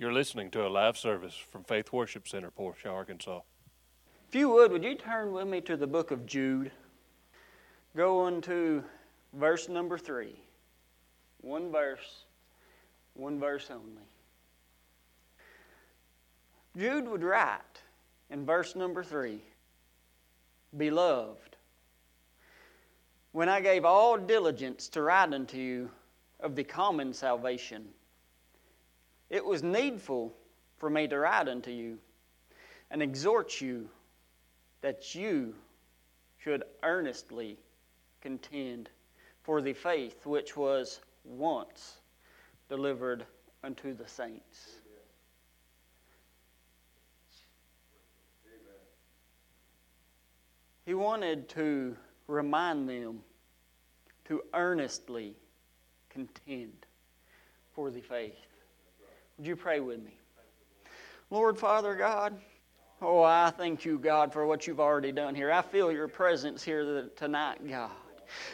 You're listening to a live service from Faith Worship Center, Portia, Arkansas. If you would you turn with me to the book of Jude? Go into verse number 3. One verse only. Jude would write in verse number 3, Beloved, when I gave all diligence to write unto you of the common salvation, it was needful for me to write unto you and exhort you that you should earnestly contend for the faith which was once delivered unto the saints. He wanted to remind them to earnestly contend for the faith. Would you pray with me? Lord, Father God, oh, I thank you, God, for what you've already done here. I feel your presence here tonight, God.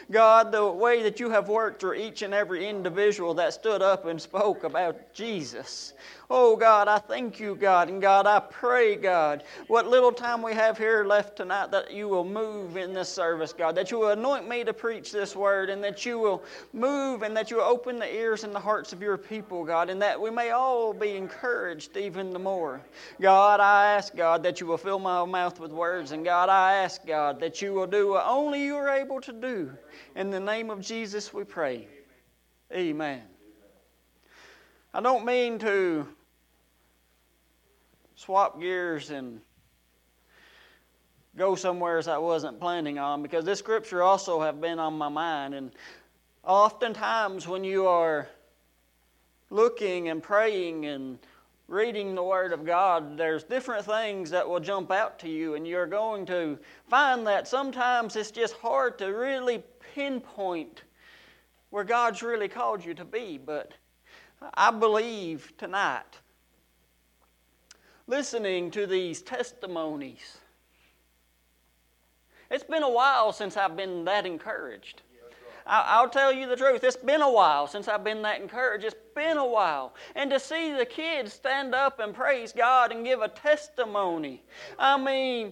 God, the way that you have worked through each and every individual that stood up and spoke about Jesus. Oh, God, I thank you, God. And God, I pray, God, what little time we have here left tonight, that you will move in this service, God, that you will anoint me to preach this word, and that you will move, and that you will open the ears and the hearts of your people, God, and that we may all be encouraged even the more. God, I ask, God, that you will fill my mouth with words, and God, I ask, God, that you will do what only you are able to do. In the name of Jesus we pray. Amen. I don't mean to swap gears and go somewhere as I wasn't planning on, because this scripture also have been on my mind. And oftentimes when you are looking and praying and reading the Word of God, there's different things that will jump out to you, and you're going to find that sometimes it's just hard to really pinpoint where God's really called you to be. But I believe tonight, listening to these testimonies, it's been a while since I've been that encouraged. I'll tell you the truth. It's been a while since I've been that encouraged. It's been a while. And to see the kids stand up and praise God and give a testimony, I mean,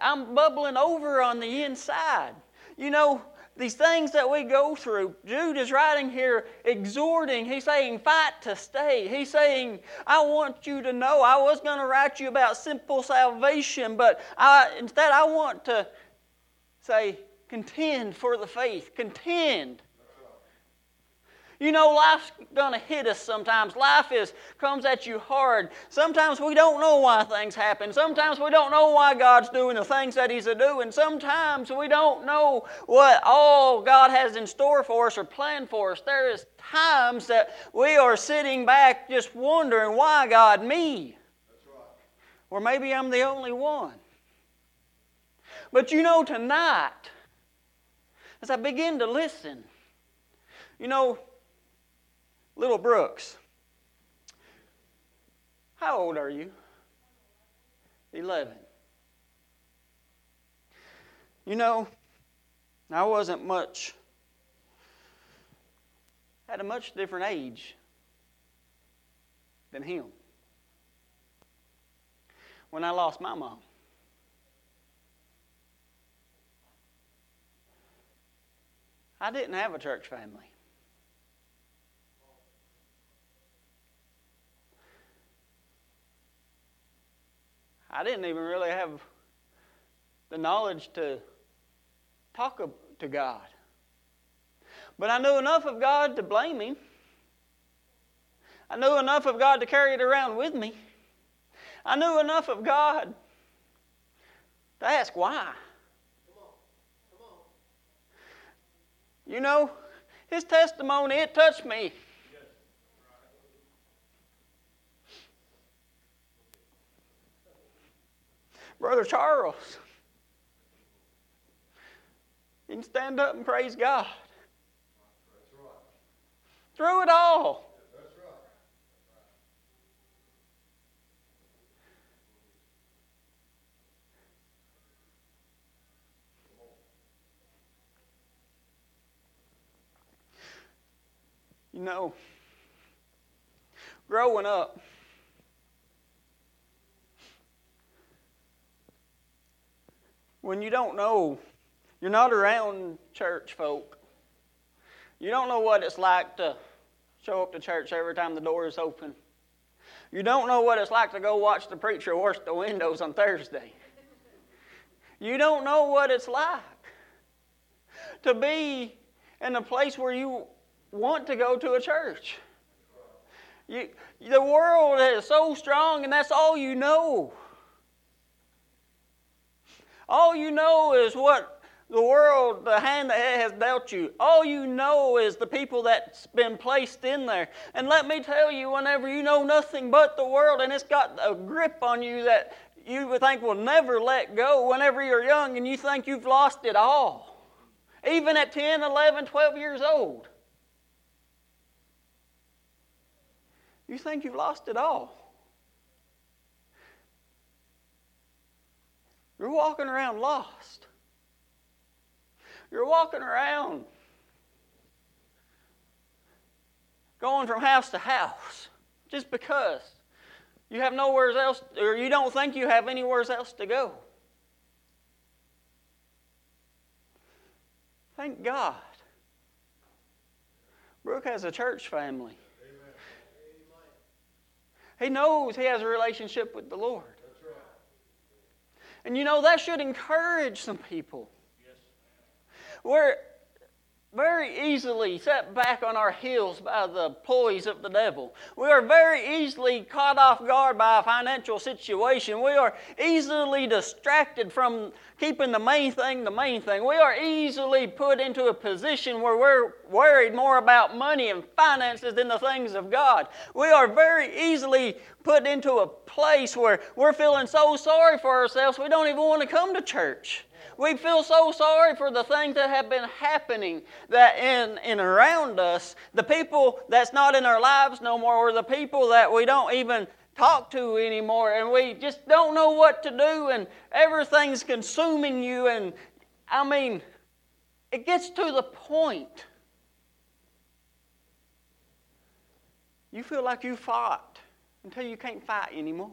I'm bubbling over on the inside. You know, these things that we go through, Jude is writing here exhorting. He's saying, fight to stay. He's saying, I want you to know. I was going to write you about simple salvation, but instead I want to say, contend for the faith. Contend. You know, life's going to hit us sometimes. Life comes at you hard. Sometimes we don't know why things happen. Sometimes we don't know why God's doing the things that He's doing. Sometimes we don't know what all God has in store for us or planned for us. There is times that we are sitting back just wondering, why, God, me? That's right. Or maybe I'm the only one. But you know, tonight, as I begin to listen, you know, little Brooks, how old are you? 11. You know, I wasn't much, had a much different age than him when I lost my mom. I didn't have a church family. I didn't even really have the knowledge to talk to God. But I knew enough of God to blame Him. I knew enough of God to carry it around with me. I knew enough of God to ask why. You know, his testimony, it touched me. Brother Charles, you can stand up and praise God. That's right. Through it all. That's right. You know, growing up, when you don't know, you're not around church folk. You don't know what it's like to show up to church every time the door is open. You don't know what it's like to go watch the preacher wash the windows on Thursday. You don't know what it's like to be in a place where you want to go to a church. The world is so strong, and that's all you know. All you know is what the world, the hand that it has dealt you. All you know is the people that's been placed in there. And let me tell you, whenever you know nothing but the world, and it's got a grip on you that you would think will never let go, whenever you're young and you think you've lost it all, even at 10, 11, 12 years old, you think you've lost it all. You're walking around lost. You're walking around going from house to house just because you have nowhere else, or you don't think you have anywhere else to go. Thank God, Brooke has a church family. He knows he has a relationship with the Lord. And you know, that should encourage some people. We're very easily set back on our heels by the ploys of the devil. We are very easily caught off guard by a financial situation. We are easily distracted from keeping the main thing the main thing. We are easily put into a position where we're worried more about money and finances than the things of God. We are very easily put into a place where we're feeling so sorry for ourselves we don't even want to come to church. We feel so sorry for the things that have been happening that in around us, the people that's not in our lives no more, or the people that we don't even talk to anymore, and we just don't know what to do, and everything's consuming you, and I mean, it gets to the point you feel like you fought until you can't fight anymore.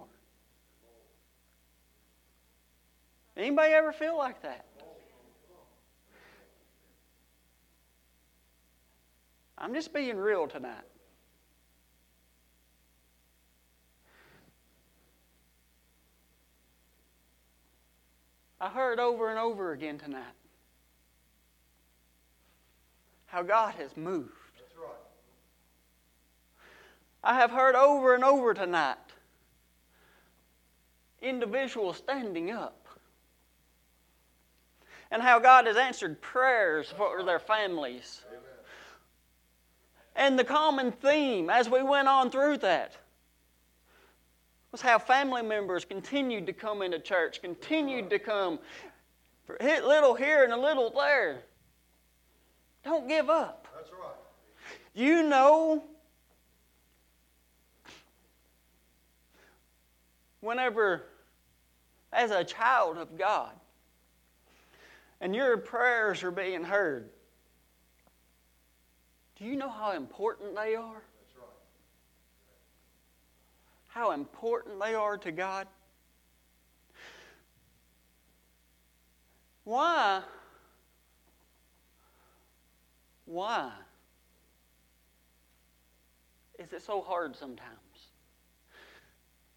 Anybody ever feel like that? I'm just being real tonight. I heard over and over again tonight how God has moved. That's right. I have heard over and over tonight individuals standing up, and how God has answered prayers for their families. Amen. And the common theme as we went on through that was how family members continued to come into church, continued to come, hit little here and a little there. Don't give up. That's right. You know, whenever, as a child of God, and your prayers are being heard, do you know how important they are? That's right. How important they are to God? Why is it so hard sometimes?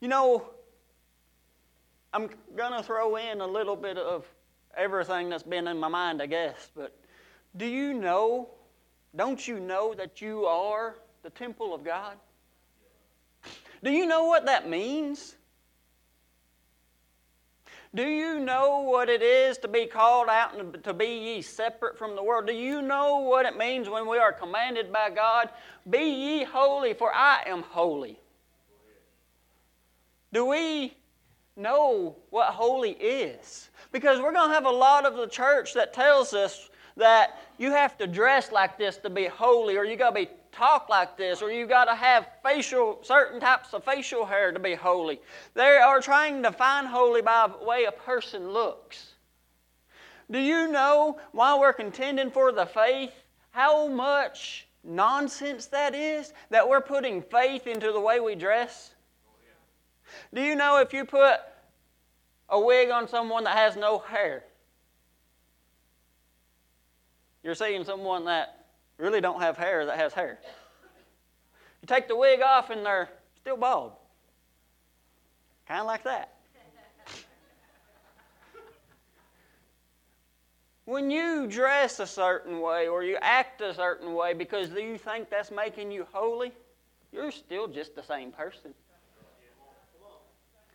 You know, I'm going to throw in a little bit of everything that's been in my mind, I guess. But do you know, don't you know that you are the temple of God? Do you know what that means? Do you know what it is to be called out and to be ye separate from the world? Do you know what it means when we are commanded by God, be ye holy, for I am holy? Do we know what holy is? Because we're going to have a lot of the church that tells us that you have to dress like this to be holy, or you got to be talk like this, or you got to have certain types of facial hair to be holy. They are trying to find holy by the way a person looks. Do you know, while we're contending for the faith, how much nonsense that is, that we're putting faith into the way we dress? Do you know if you put a wig on someone that has no hair, you're seeing someone that really don't have hair that has hair. You take the wig off and they're still bald. Kind of like that. When you dress a certain way or you act a certain way because you think that's making you holy, you're still just the same person.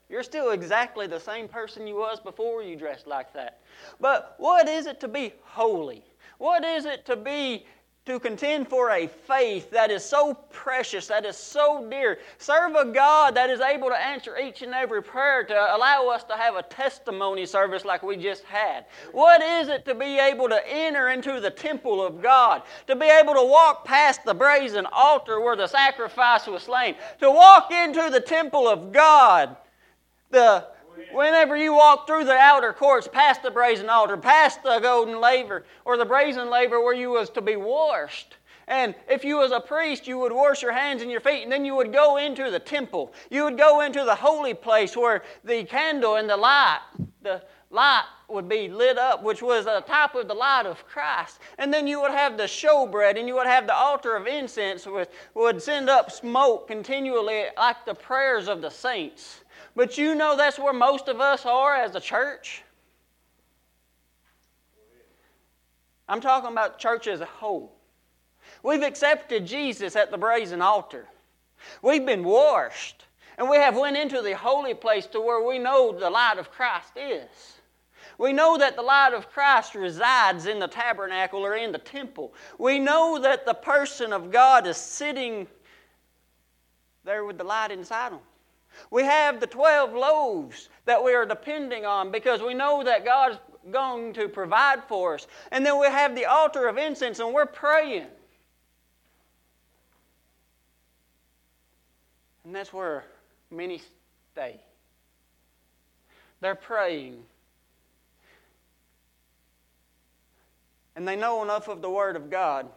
You're still exactly the same person you was before you dressed like that. But what is it to be holy? What is it to be, to contend for a faith that is so precious, that is so dear? Serve a God that is able to answer each and every prayer, to allow us to have a testimony service like we just had. What is it to be able to enter into the temple of God, to be able to walk past the brazen altar where the sacrifice was slain, to walk into the temple of God? Whenever you walk through the outer courts, past the brazen altar, past the golden laver, or the brazen laver where you was to be washed. And if you was a priest, you would wash your hands and your feet, and then you would go into the temple. You would go into the holy place where the candle and the light would be lit up, which was the type of the light of Christ. And then you would have the showbread, and you would have the altar of incense, which would send up smoke continually like the prayers of the saints. But you know that's where most of us are as a church. I'm talking about church as a whole. We've accepted Jesus at the brazen altar. We've been washed. And we have went into the holy place to where we know the light of Christ is. We know that the light of Christ resides in the tabernacle or in the temple. We know that the person of God is sitting there with the light inside him. We have the 12 loaves that we are depending on because we know that God's going to provide for us. And then we have the altar of incense and we're praying. And that's where many stay. They're praying. And they know enough of the Word of God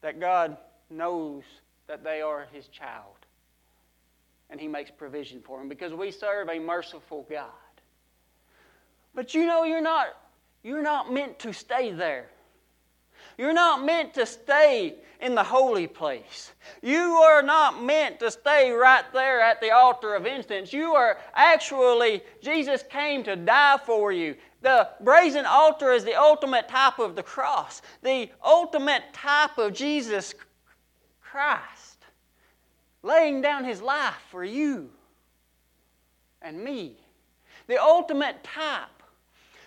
that God knows that they are His child. And He makes provision for them because we serve a merciful God. But you know you're not meant to stay there. You're not meant to stay in the holy place. You are not meant to stay right there at the altar of incense. You are actually, Jesus came to die for you. The brazen altar is the ultimate type of the cross, the ultimate type of Jesus Christ. Laying down His life for you and me. The ultimate type.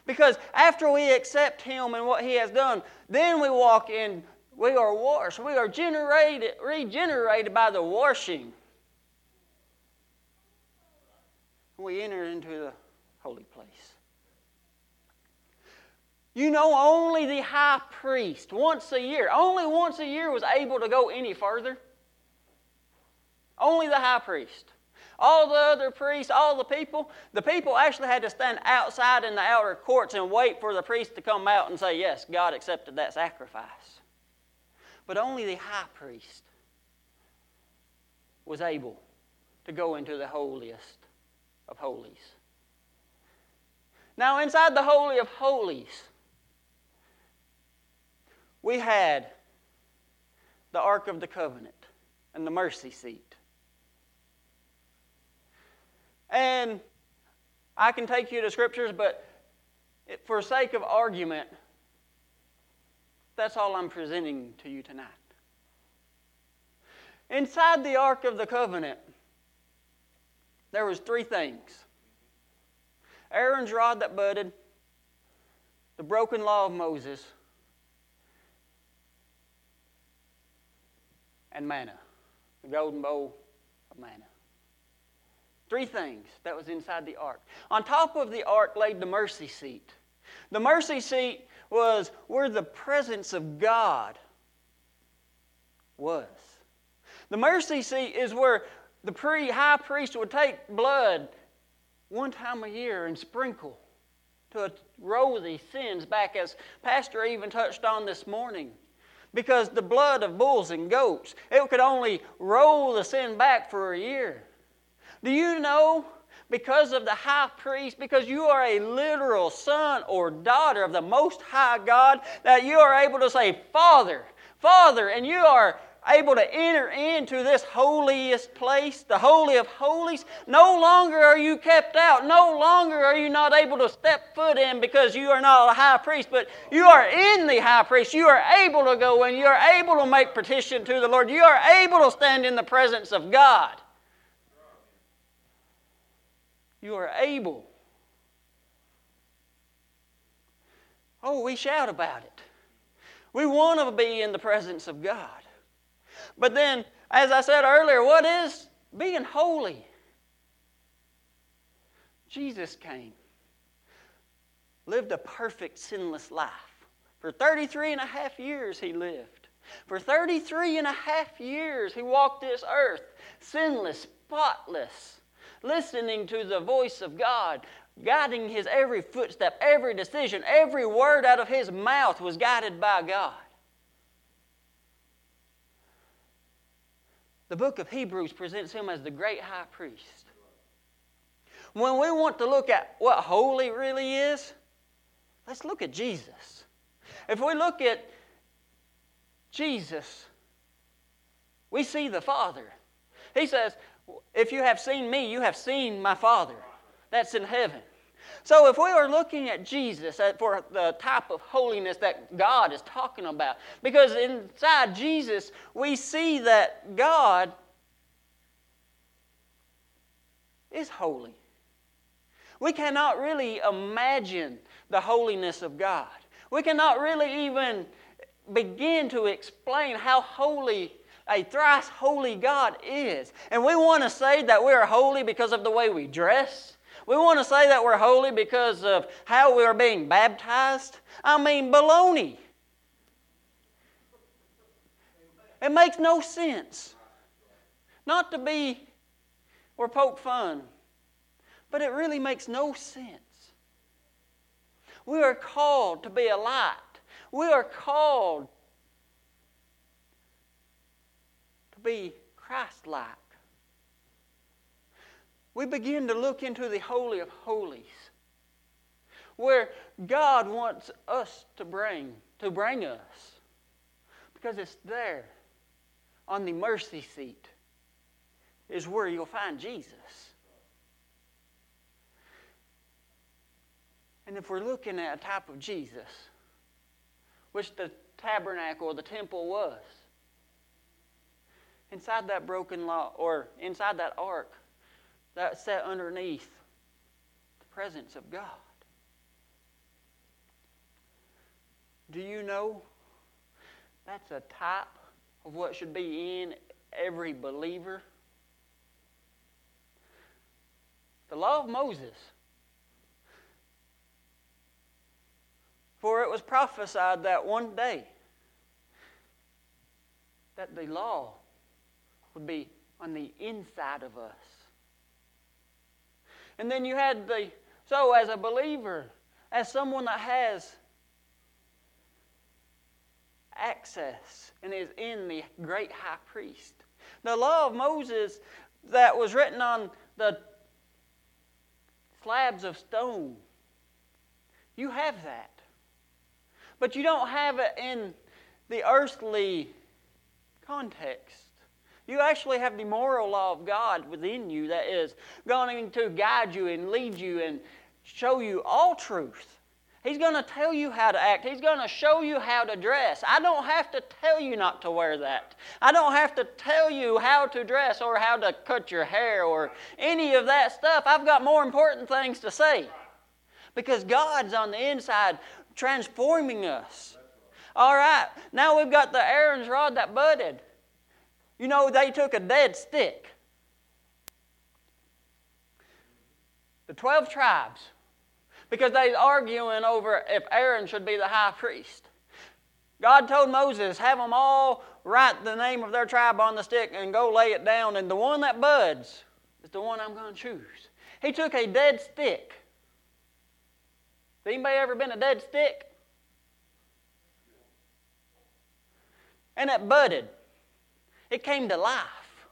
Because after we accept Him and what He has done, then we walk in, we are washed. We are regenerated by the washing. We enter into the holy place. You know, only the high priest only once a year was able to go any further. Only the high priest. All the other priests, all the people actually had to stand outside in the outer courts and wait for the priest to come out and say, yes, God accepted that sacrifice. But only the high priest was able to go into the holiest of holies. Now, inside the Holy of Holies, we had the Ark of the Covenant and the mercy seat. And I can take you to scriptures, but for sake of argument, that's all I'm presenting to you tonight. Inside the Ark of the Covenant, there was three things. Aaron's rod that budded, the broken law of Moses, and manna. The golden bowl of manna. Three things that was inside the ark. On top of the ark laid the mercy seat. The mercy seat was where the presence of God was. The mercy seat is where the high priest would take blood one time a year and sprinkle to roll the sins back, as Pastor even touched on this morning. Because the blood of bulls and goats, it could only roll the sin back for a year. Do you know because of the high priest, because you are a literal son or daughter of the Most High God, that you are able to say, Father, Father, and you are able to enter into this holiest place, the Holy of Holies. No longer are you kept out. No longer are you not able to step foot in because you are not a high priest, but you are in the high priest. You are able to go in. You are able to make petition to the Lord. You are able to stand in the presence of God. You are able. Oh, we shout about it. We want to be in the presence of God. But then, as I said earlier, what is being holy? Jesus came, lived a perfect, sinless life. For 33 and a half years he lived. For 33 and a half years he walked this earth, sinless, spotless, listening to the voice of God, guiding his every footstep, every decision, every word out of his mouth was guided by God. The book of Hebrews presents him as the great high priest. When we want to look at what holy really is, let's look at Jesus. If we look at Jesus, we see the Father. He says, if you have seen me, you have seen my Father. That's in heaven. So if we are looking at Jesus for the type of holiness that God is talking about, because inside Jesus we see that God is holy. We cannot really imagine the holiness of God. We cannot really even begin to explain how holy a thrice holy God is. And we want to say that we are holy because of the way we dress. We want to say that we're holy because of how we are being baptized. I mean, baloney. It makes no sense. Not to be or poke fun, but it really makes no sense. We are called to be a light. We are called to be Christ-like. We begin to look into the Holy of Holies, where God wants us to bring us, because it's there on the mercy seat is where you'll find Jesus. And if we're looking at a type of Jesus, which the tabernacle or the temple was, inside that broken law or inside that ark, that sat underneath the presence of God. Do you know that's a type of what should be in every believer? The law of Moses. For it was prophesied that one day that the law would be on the inside of us. And then you had so as a believer, as someone that has access and is in the great high priest, the law of Moses that was written on the slabs of stone, you have that. But you don't have it in the earthly context. You actually have the moral law of God within you that is going to guide you and lead you and show you all truth. He's going to tell you how to act. He's going to show you how to dress. I don't have to tell you not to wear that. I don't have to tell you how to dress or how to cut your hair or any of that stuff. I've got more important things to say, because God's on the inside transforming us. All right, now we've got the Aaron's rod that budded. You know, they took a dead stick. The 12 tribes. Because they're arguing over if Aaron should be the high priest. God told Moses, have them all write the name of their tribe on the stick and go lay it down. And the one that buds is the one I'm going to choose. He took a dead stick. Has anybody ever been a dead stick? And it budded. It came to life.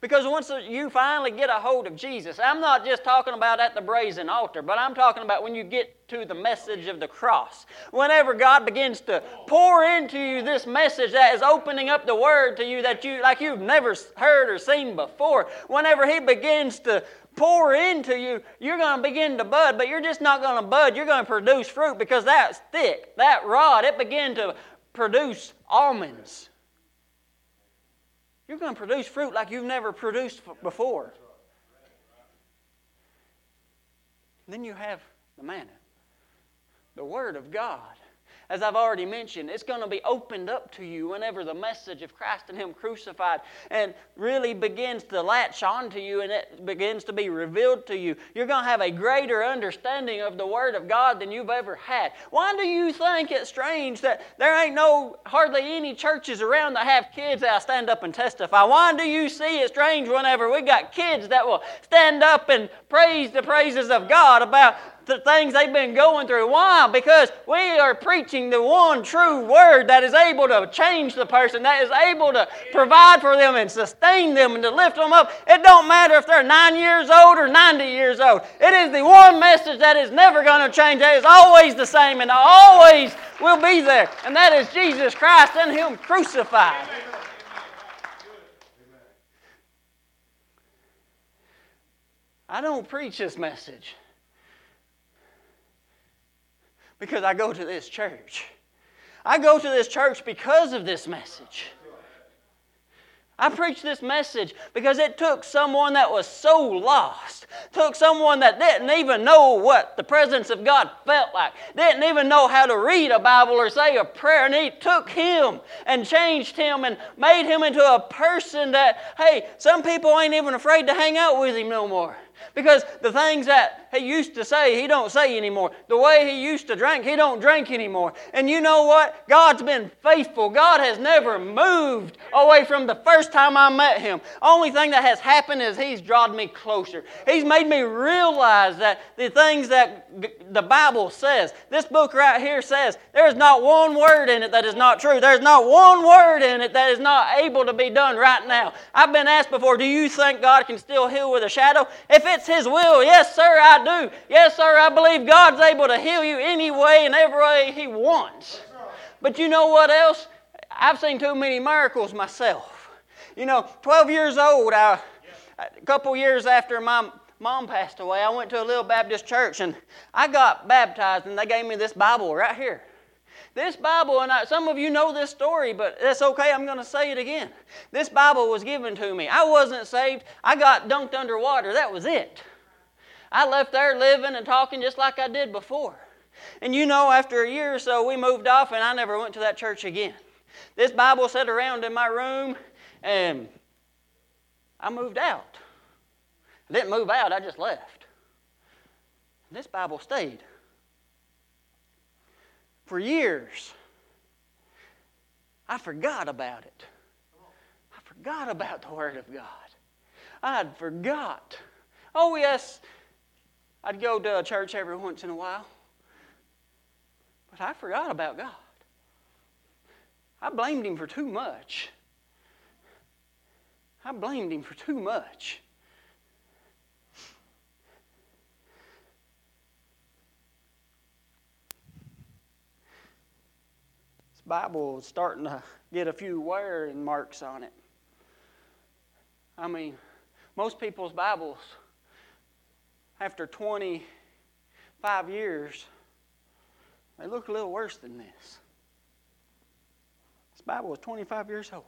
Because once you finally get a hold of Jesus, I'm not just talking about at the brazen altar, but I'm talking about when you get to the message of the cross. Whenever God begins to pour into you this message that is opening up the Word to you that you like you've never heard or seen before, whenever He begins to pour into you, you're going to begin to bud, but you're just not going to bud. You're going to produce fruit because that stick, that rod, it began to produce almonds. You're going to produce fruit like you've never produced before. And then you have the manna, the Word of God. As I've already mentioned, it's going to be opened up to you whenever the message of Christ and Him crucified and really begins to latch onto you and it begins to be revealed to you. You're going to have a greater understanding of the Word of God than you've ever had. Why do you think it's strange that there ain't hardly any churches around that have kids that stand up and testify? Why do you see it strange whenever we got kids that will stand up and praise the praises of God about the things they've been going through? Why? Because we are preaching the one true Word that is able to change the person, that is able to provide for them and sustain them and to lift them up. It don't matter if they're 9 years old or 90 years old. It is the one message that is never going to change, that is always the same and always will be there. And that is Jesus Christ and Him crucified. I don't preach this message because I go to this church. I go to this church because of this message. I preach this message because it took someone that was so lost, took someone that didn't even know what the presence of God felt like, didn't even know how to read a Bible or say a prayer, and He took him and changed him and made him into a person that, hey, some people ain't even afraid to hang out with him no more. Because the things that he used to say, he don't say anymore. The way he used to drink, he don't drink anymore. And you know what? God's been faithful. God has never moved away from the first time I met Him. Only thing that has happened is He's drawn me closer. He's made me realize that the things that the Bible says, this book right here says, there's not one word in it that is not true. There's not one word in it that is not able to be done right now. I've been asked before, do you think God can still heal with a shadow? If it's His will, yes, sir, I do. Yes, sir, I believe God's able to heal you any way and every way He wants. But you know what else? I've seen too many miracles myself. You know, 12 years old, a couple years after my mom passed away, I went to a little Baptist church and I got baptized and they gave me this Bible right here. This Bible, and some of you know this story, but that's okay, I'm going to say it again. This Bible was given to me. I wasn't saved. I got dunked underwater. That was it. I left there living and talking just like I did before. And you know, after a year or so, we moved off, and I never went to that church again. This Bible sat around in my room, and I moved out. I didn't move out, I just left. This Bible stayed. For years, I forgot about it. I forgot about the Word of God. I had forgot. Oh, yes, I'd go to a church every once in a while. But I forgot about God. I blamed Him for too much. I blamed Him for too much. Bible is starting to get a few wearing marks on it. I mean, most people's Bibles, after 25 years, they look a little worse than this. This Bible is 25 years old.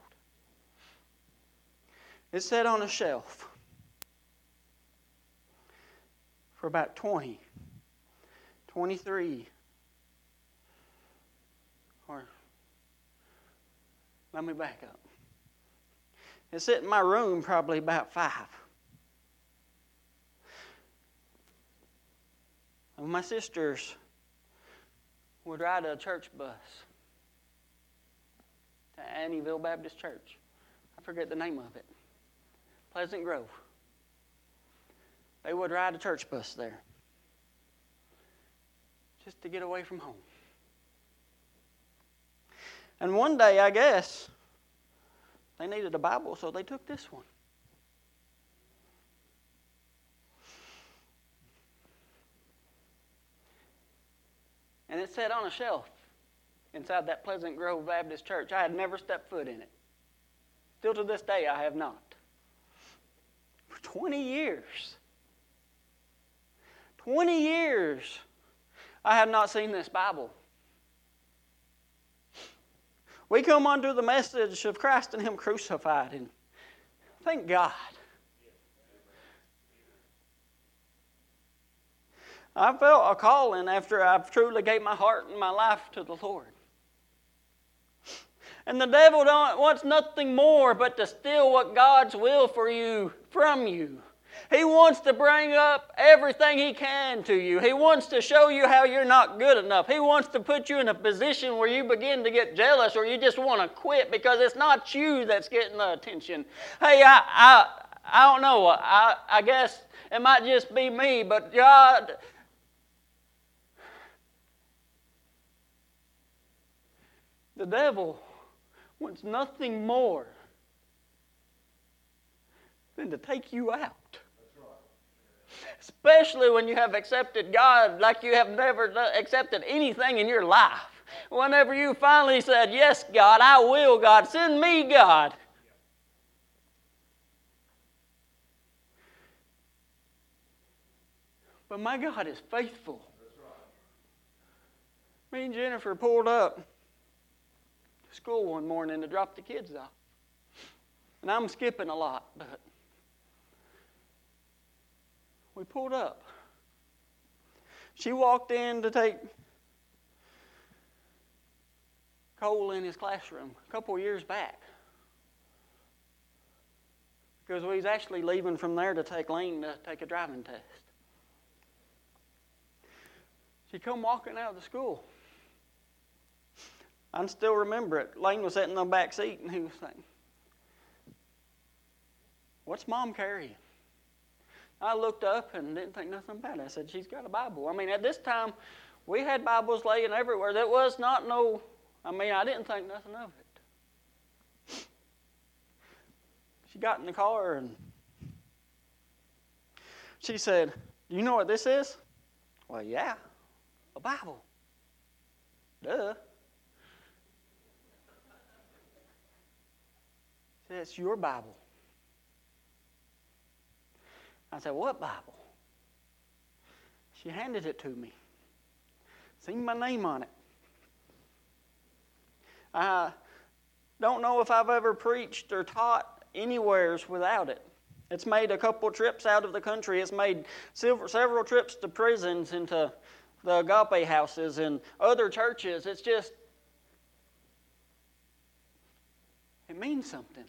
It sat on a shelf for about 20, 23 or let me back up. It's sitting in my room probably about 5. And my sisters would ride a church bus to Annieville Baptist Church. I forget the name of it. Pleasant Grove. They would ride a church bus there just to get away from home. And one day, I guess, they needed a Bible, so they took this one. it sat on a shelf inside that Pleasant Grove Baptist Church. I had never stepped foot in it. Still to this day, I have not. For 20 years. 20 years, I have not seen this Bible. We come under the message of Christ and Him crucified, and thank God. I felt a calling after I truly gave my heart and my life to the Lord. And the devil wants nothing more but to steal what God's will for you from you. He wants to bring up everything he can to you. He wants to show you how you're not good enough. He wants to put you in a position where you begin to get jealous or you just want to quit because it's not you that's getting the attention. Hey, I don't know. I guess it might just be me, but God... The devil wants nothing more than to take you out. Especially when you have accepted God like you have never accepted anything in your life. Whenever you finally said, yes, God, I will, God, send me, God. But my God is faithful. Me and Jennifer pulled up to school one morning to drop the kids off. And I'm skipping a lot, but we pulled up. She walked in to take Cole in his classroom a couple years back because we was actually leaving from there to take Lane to take a driving test. She come walking out of the school. I still remember it. Lane was sitting in the back seat and he was saying, what's Mom carrying? I looked up and didn't think nothing about it. I said, she's got a Bible. I mean, at this time, we had Bibles laying everywhere. That was not no, I mean, I didn't think nothing of it. She got in the car and she said, do you know what this is? Well, yeah, a Bible. Duh. She said, it's your Bible. I said, what Bible? She handed it to me. Seen my name on it. I don't know if I've ever preached or taught anywheres without it. It's made a couple trips out of the country. It's made several trips to prisons and to the agape houses and other churches. It's just, it means something.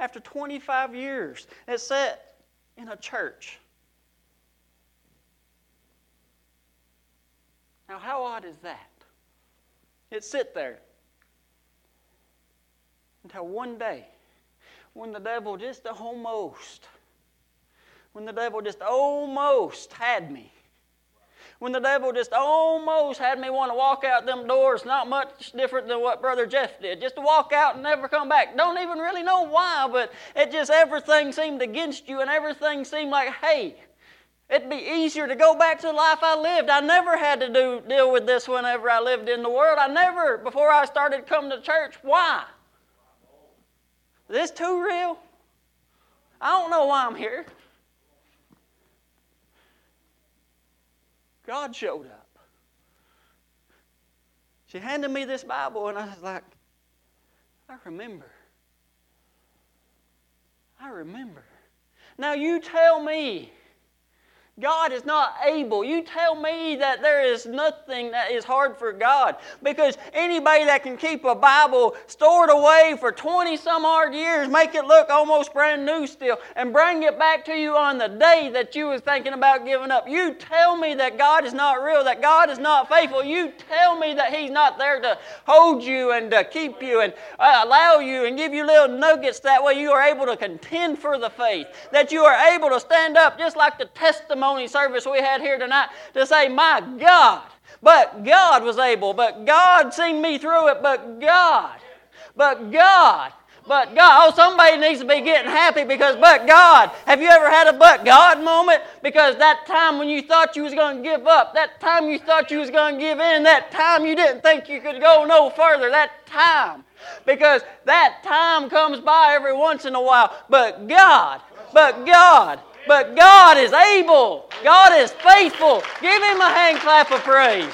After 25 years, it sat in a church. Now, how odd is that? It sit there until one day when the devil just almost, had me. When the devil just almost had me want to walk out them doors, not much different than what Brother Jeff did. Just to walk out and never come back. Don't even really know why, but it just everything seemed against you and everything seemed like, hey, it'd be easier to go back to the life I lived. I never had to deal with this whenever I lived in the world. I never, before I started coming to church. Why? Is this too real? I don't know why I'm here. God showed up. She handed me this Bible, and I was like, I remember. Now you tell me God is not able. You tell me that there is nothing that is hard for God, because anybody that can keep a Bible stored away for 20-some-odd years, make it look almost brand new still, and bring it back to you on the day that you was thinking about giving up. You tell me that God is not real, that God is not faithful. You tell me that He's not there to hold you and to keep you and allow you and give you little nuggets that way you are able to contend for the faith, that you are able to stand up just like the testimony service we had here tonight to say, my God, but God was able, but God seen me through it, but God, but God. Oh, somebody needs to be getting happy because but God. Have you ever had a but God moment? Because that time when you thought you was going to give up, that time you thought you was going to give in, that time you didn't think you could go no further, that time. Because that time comes by every once in a while. But God, but God, but God is able. God is faithful. Give Him a hand clap of praise.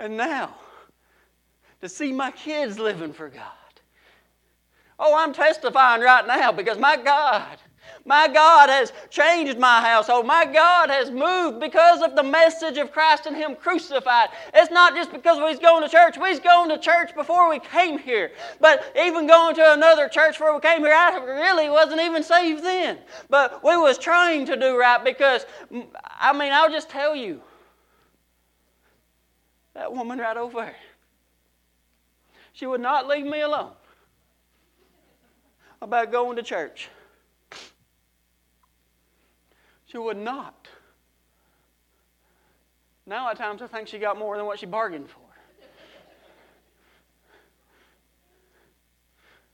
And now, to see my kids living for God. Oh, I'm testifying right now because my God has changed my household. My God has moved because of the message of Christ and Him crucified. It's not just because we're going to church. We're going to church before we came here. But even going to another church before we came here, I really wasn't even saved then. But we was trying to do right because, I mean, I'll just tell you, that woman right over there, she would not leave me alone about going to church. She would not. Now at times I think she got more than what she bargained for.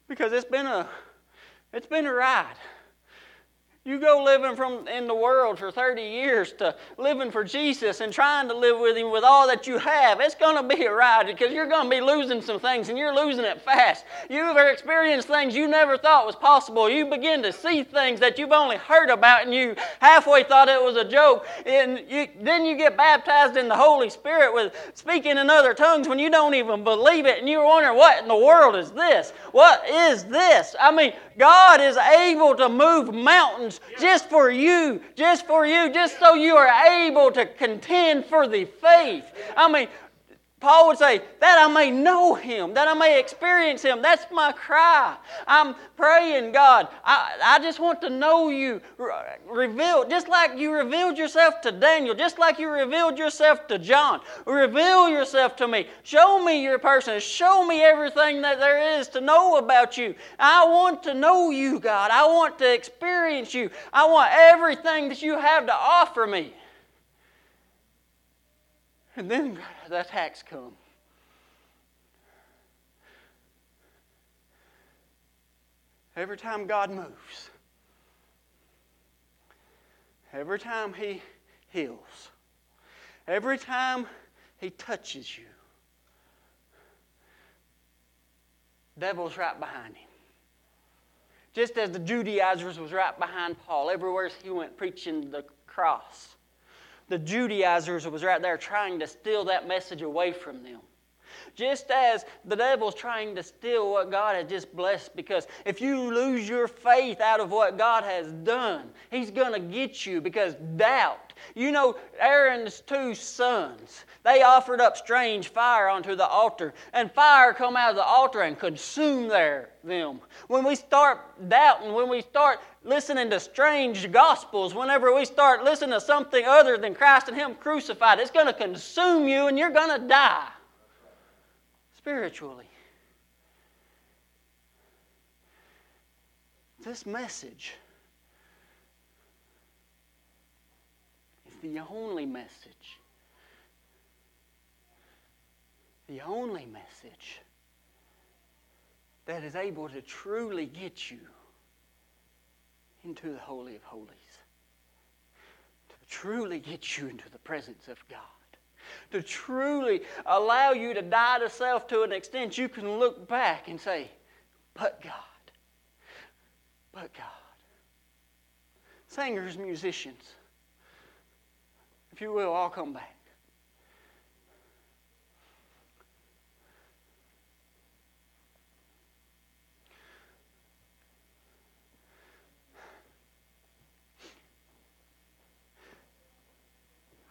Because it's been a ride. You go living in the world for 30 years to living for Jesus and trying to live with Him with all that you have. It's going to be a ride because you're going to be losing some things and you're losing it fast. You've experienced things you never thought was possible. You begin to see things that you've only heard about and you halfway thought it was a joke. And then you get baptized in the Holy Spirit with speaking in other tongues when you don't even believe it. And you're wondering, what in the world is this? What is this? I mean, God is able to move mountains just for you, just for you, just so you are able to contend for the faith. I mean, Paul would say, that I may know Him, that I may experience Him. That's my cry. I'm praying, God, I just want to know You revealed, just like You revealed Yourself to Daniel, just like You revealed Yourself to John. Reveal Yourself to me. Show me Your person. Show me everything that there is to know about You. I want to know You, God. I want to experience You. I want everything that You have to offer me. And then the attacks come. Every time God moves, every time He heals, every time He touches you, devil's right behind Him. Just as the Judaizers was right behind Paul, everywhere he went preaching the cross. The Judaizers was right there trying to steal that message away from them. Just as the devil's trying to steal what God has just blessed, because if you lose your faith out of what God has done, He's going to get you because doubt. You know, Aaron's two sons, they offered up strange fire onto the altar, and fire come out of the altar and consumed them. When we start doubting, when we start listening to strange gospels, whenever we start listening to something other than Christ and Him crucified, it's going to consume you and you're going to die. Spiritually. This message is the only message. The only message that is able to truly get you into the Holy of Holies. To truly get you into the presence of God. To truly allow you to die to self to an extent you can look back and say, but God, but God. Singers, musicians, if you will, all come back.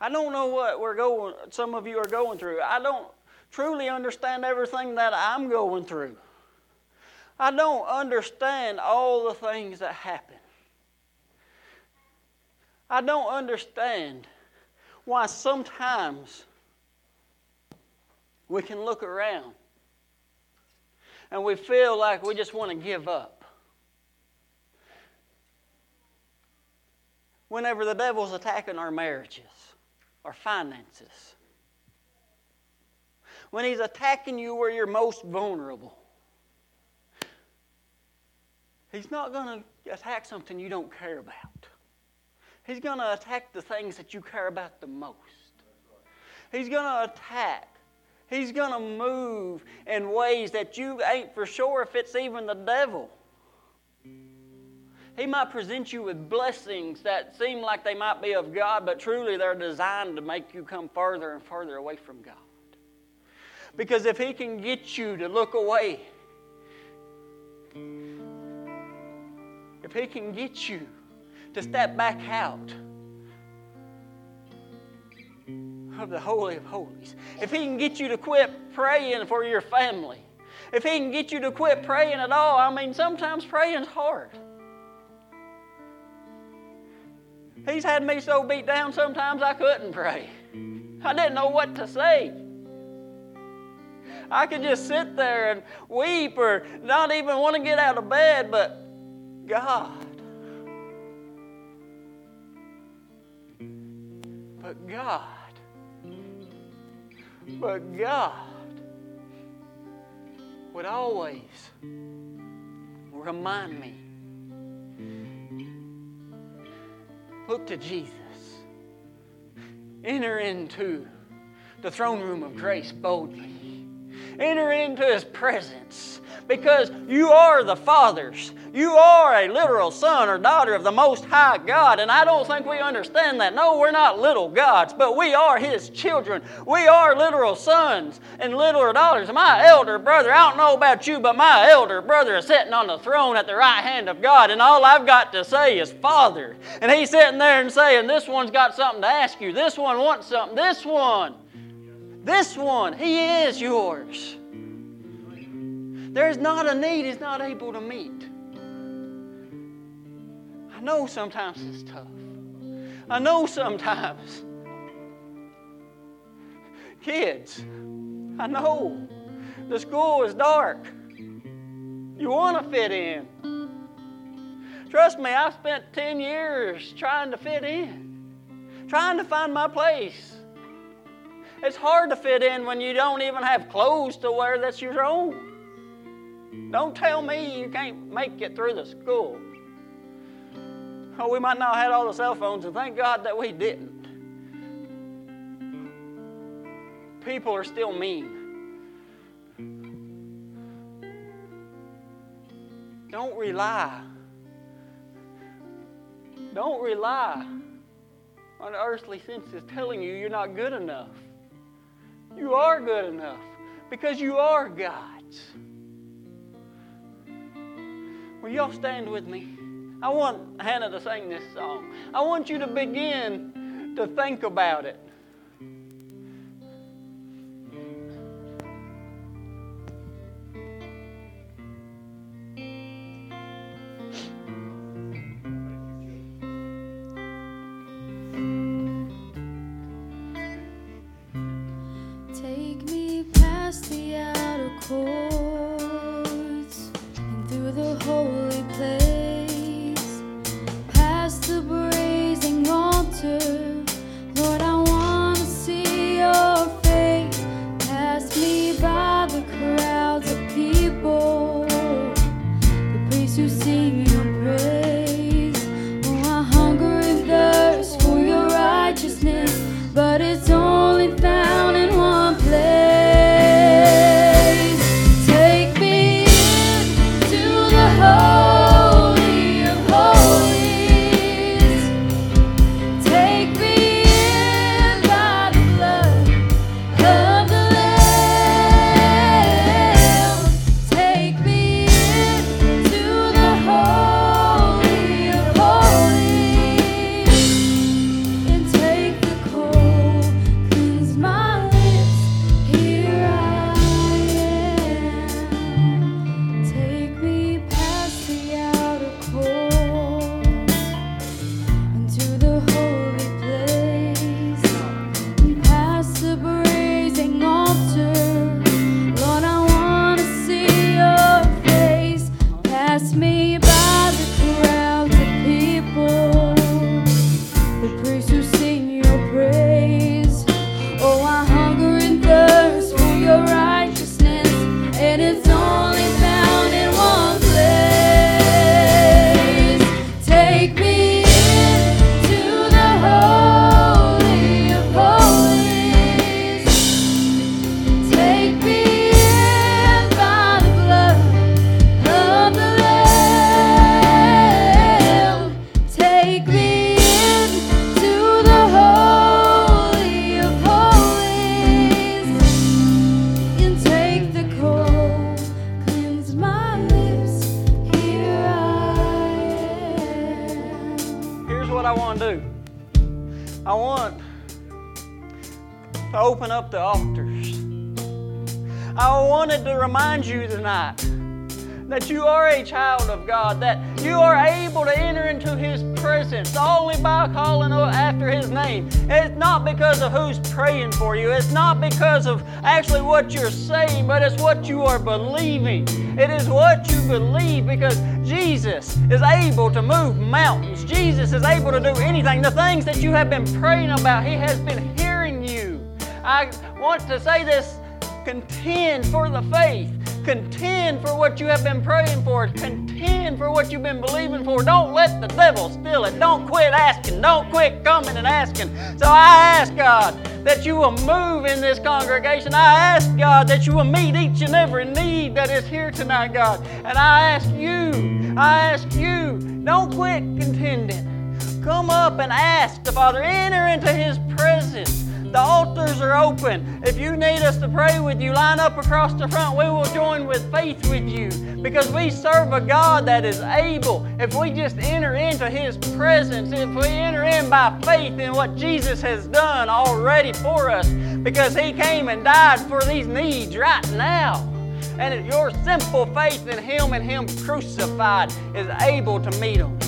I don't know what some of you are going through. I don't truly understand everything that I'm going through. I don't understand all the things that happen. I don't understand why sometimes we can look around and we feel like we just want to give up. Whenever the devil's attacking our marriages, or finances. When he's attacking you where you're most vulnerable, he's not going to attack something you don't care about. He's going to attack the things that you care about the most. He's going to attack. He's going to move in ways that you ain't for sure if it's even the devil. He might present you with blessings that seem like they might be of God, but truly they're designed to make you come further and further away from God. Because if he can get you to look away, if he can get you to step back out of the Holy of Holies, if he can get you to quit praying for your family, if he can get you to quit praying at all, I mean, sometimes praying's hard. He's had me so beat down sometimes I couldn't pray. I didn't know what to say. I could just sit there and weep or not even want to get out of bed, but God. But God. But God would always remind me, look to Jesus. Enter into the throne room of grace boldly. Enter into His presence because you are the Father's. You are a literal son or daughter of the Most High God, and I don't think we understand that. No, we're not little gods, but we are His children. We are literal sons and literal daughters. My elder brother, I don't know about you, but my elder brother is sitting on the throne at the right hand of God, and all I've got to say is Father. And he's sitting there and saying, this one's got something to ask you. This one wants something. This one, he is yours. There's not a need he's not able to meet. I know sometimes it's tough. I know sometimes. Kids, I know the school is dark. You want to fit in. Trust me, I've spent 10 years trying to fit in, trying to find my place. It's hard to fit in when you don't even have clothes to wear that's your own. Don't tell me you can't make it through the school. Oh, we might not have had all the cell phones, and thank God that we didn't. People are still mean. Don't rely on earthly senses telling you you're not good enough. You are good enough because you are God's. Will y'all stand with me? I want Hannah to sing this song. I want you to begin to think about it. Place. Take me into the Holy. open up the altars. I wanted to remind you tonight that you are a child of God, that you are able to enter into His presence only by calling after His name. It's not because of who's praying for you. It's not because of actually what you're saying, but it's what you are believing. It is what you believe, because Jesus is able to move mountains. Jesus is able to do anything. The things that you have been praying about, He has been hearing you. I want to say this: contend for the faith. Contend for what you have been praying for. Contend for what you've been believing for. Don't let the devil steal it. Don't quit asking. Don't quit coming and asking. So I ask God that you will move in this congregation. I ask God that you will meet each and every need that is here tonight, God. And I ask you, don't quit contending. Come up and ask the Father. Enter into His presence. The altars are open. If you need us to pray with you, line up across the front. We will join with faith with you, because we serve a God that is able. If we just enter into His presence, if we enter in by faith in what Jesus has done already for us, because He came and died for these needs right now. And if your simple faith in Him and Him crucified is able to meet them.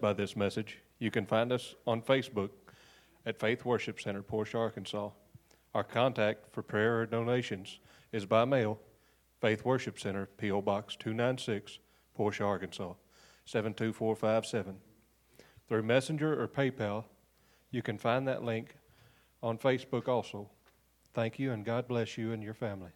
By this message, you can find us on Facebook at Faith Worship Center, Portia, Arkansas. Our contact for prayer or donations is by mail, Faith Worship Center, P.O. Box 296, Portia, Arkansas, 72457. Through Messenger or PayPal, you can find that link on Facebook also. Thank you, and God bless you and your family.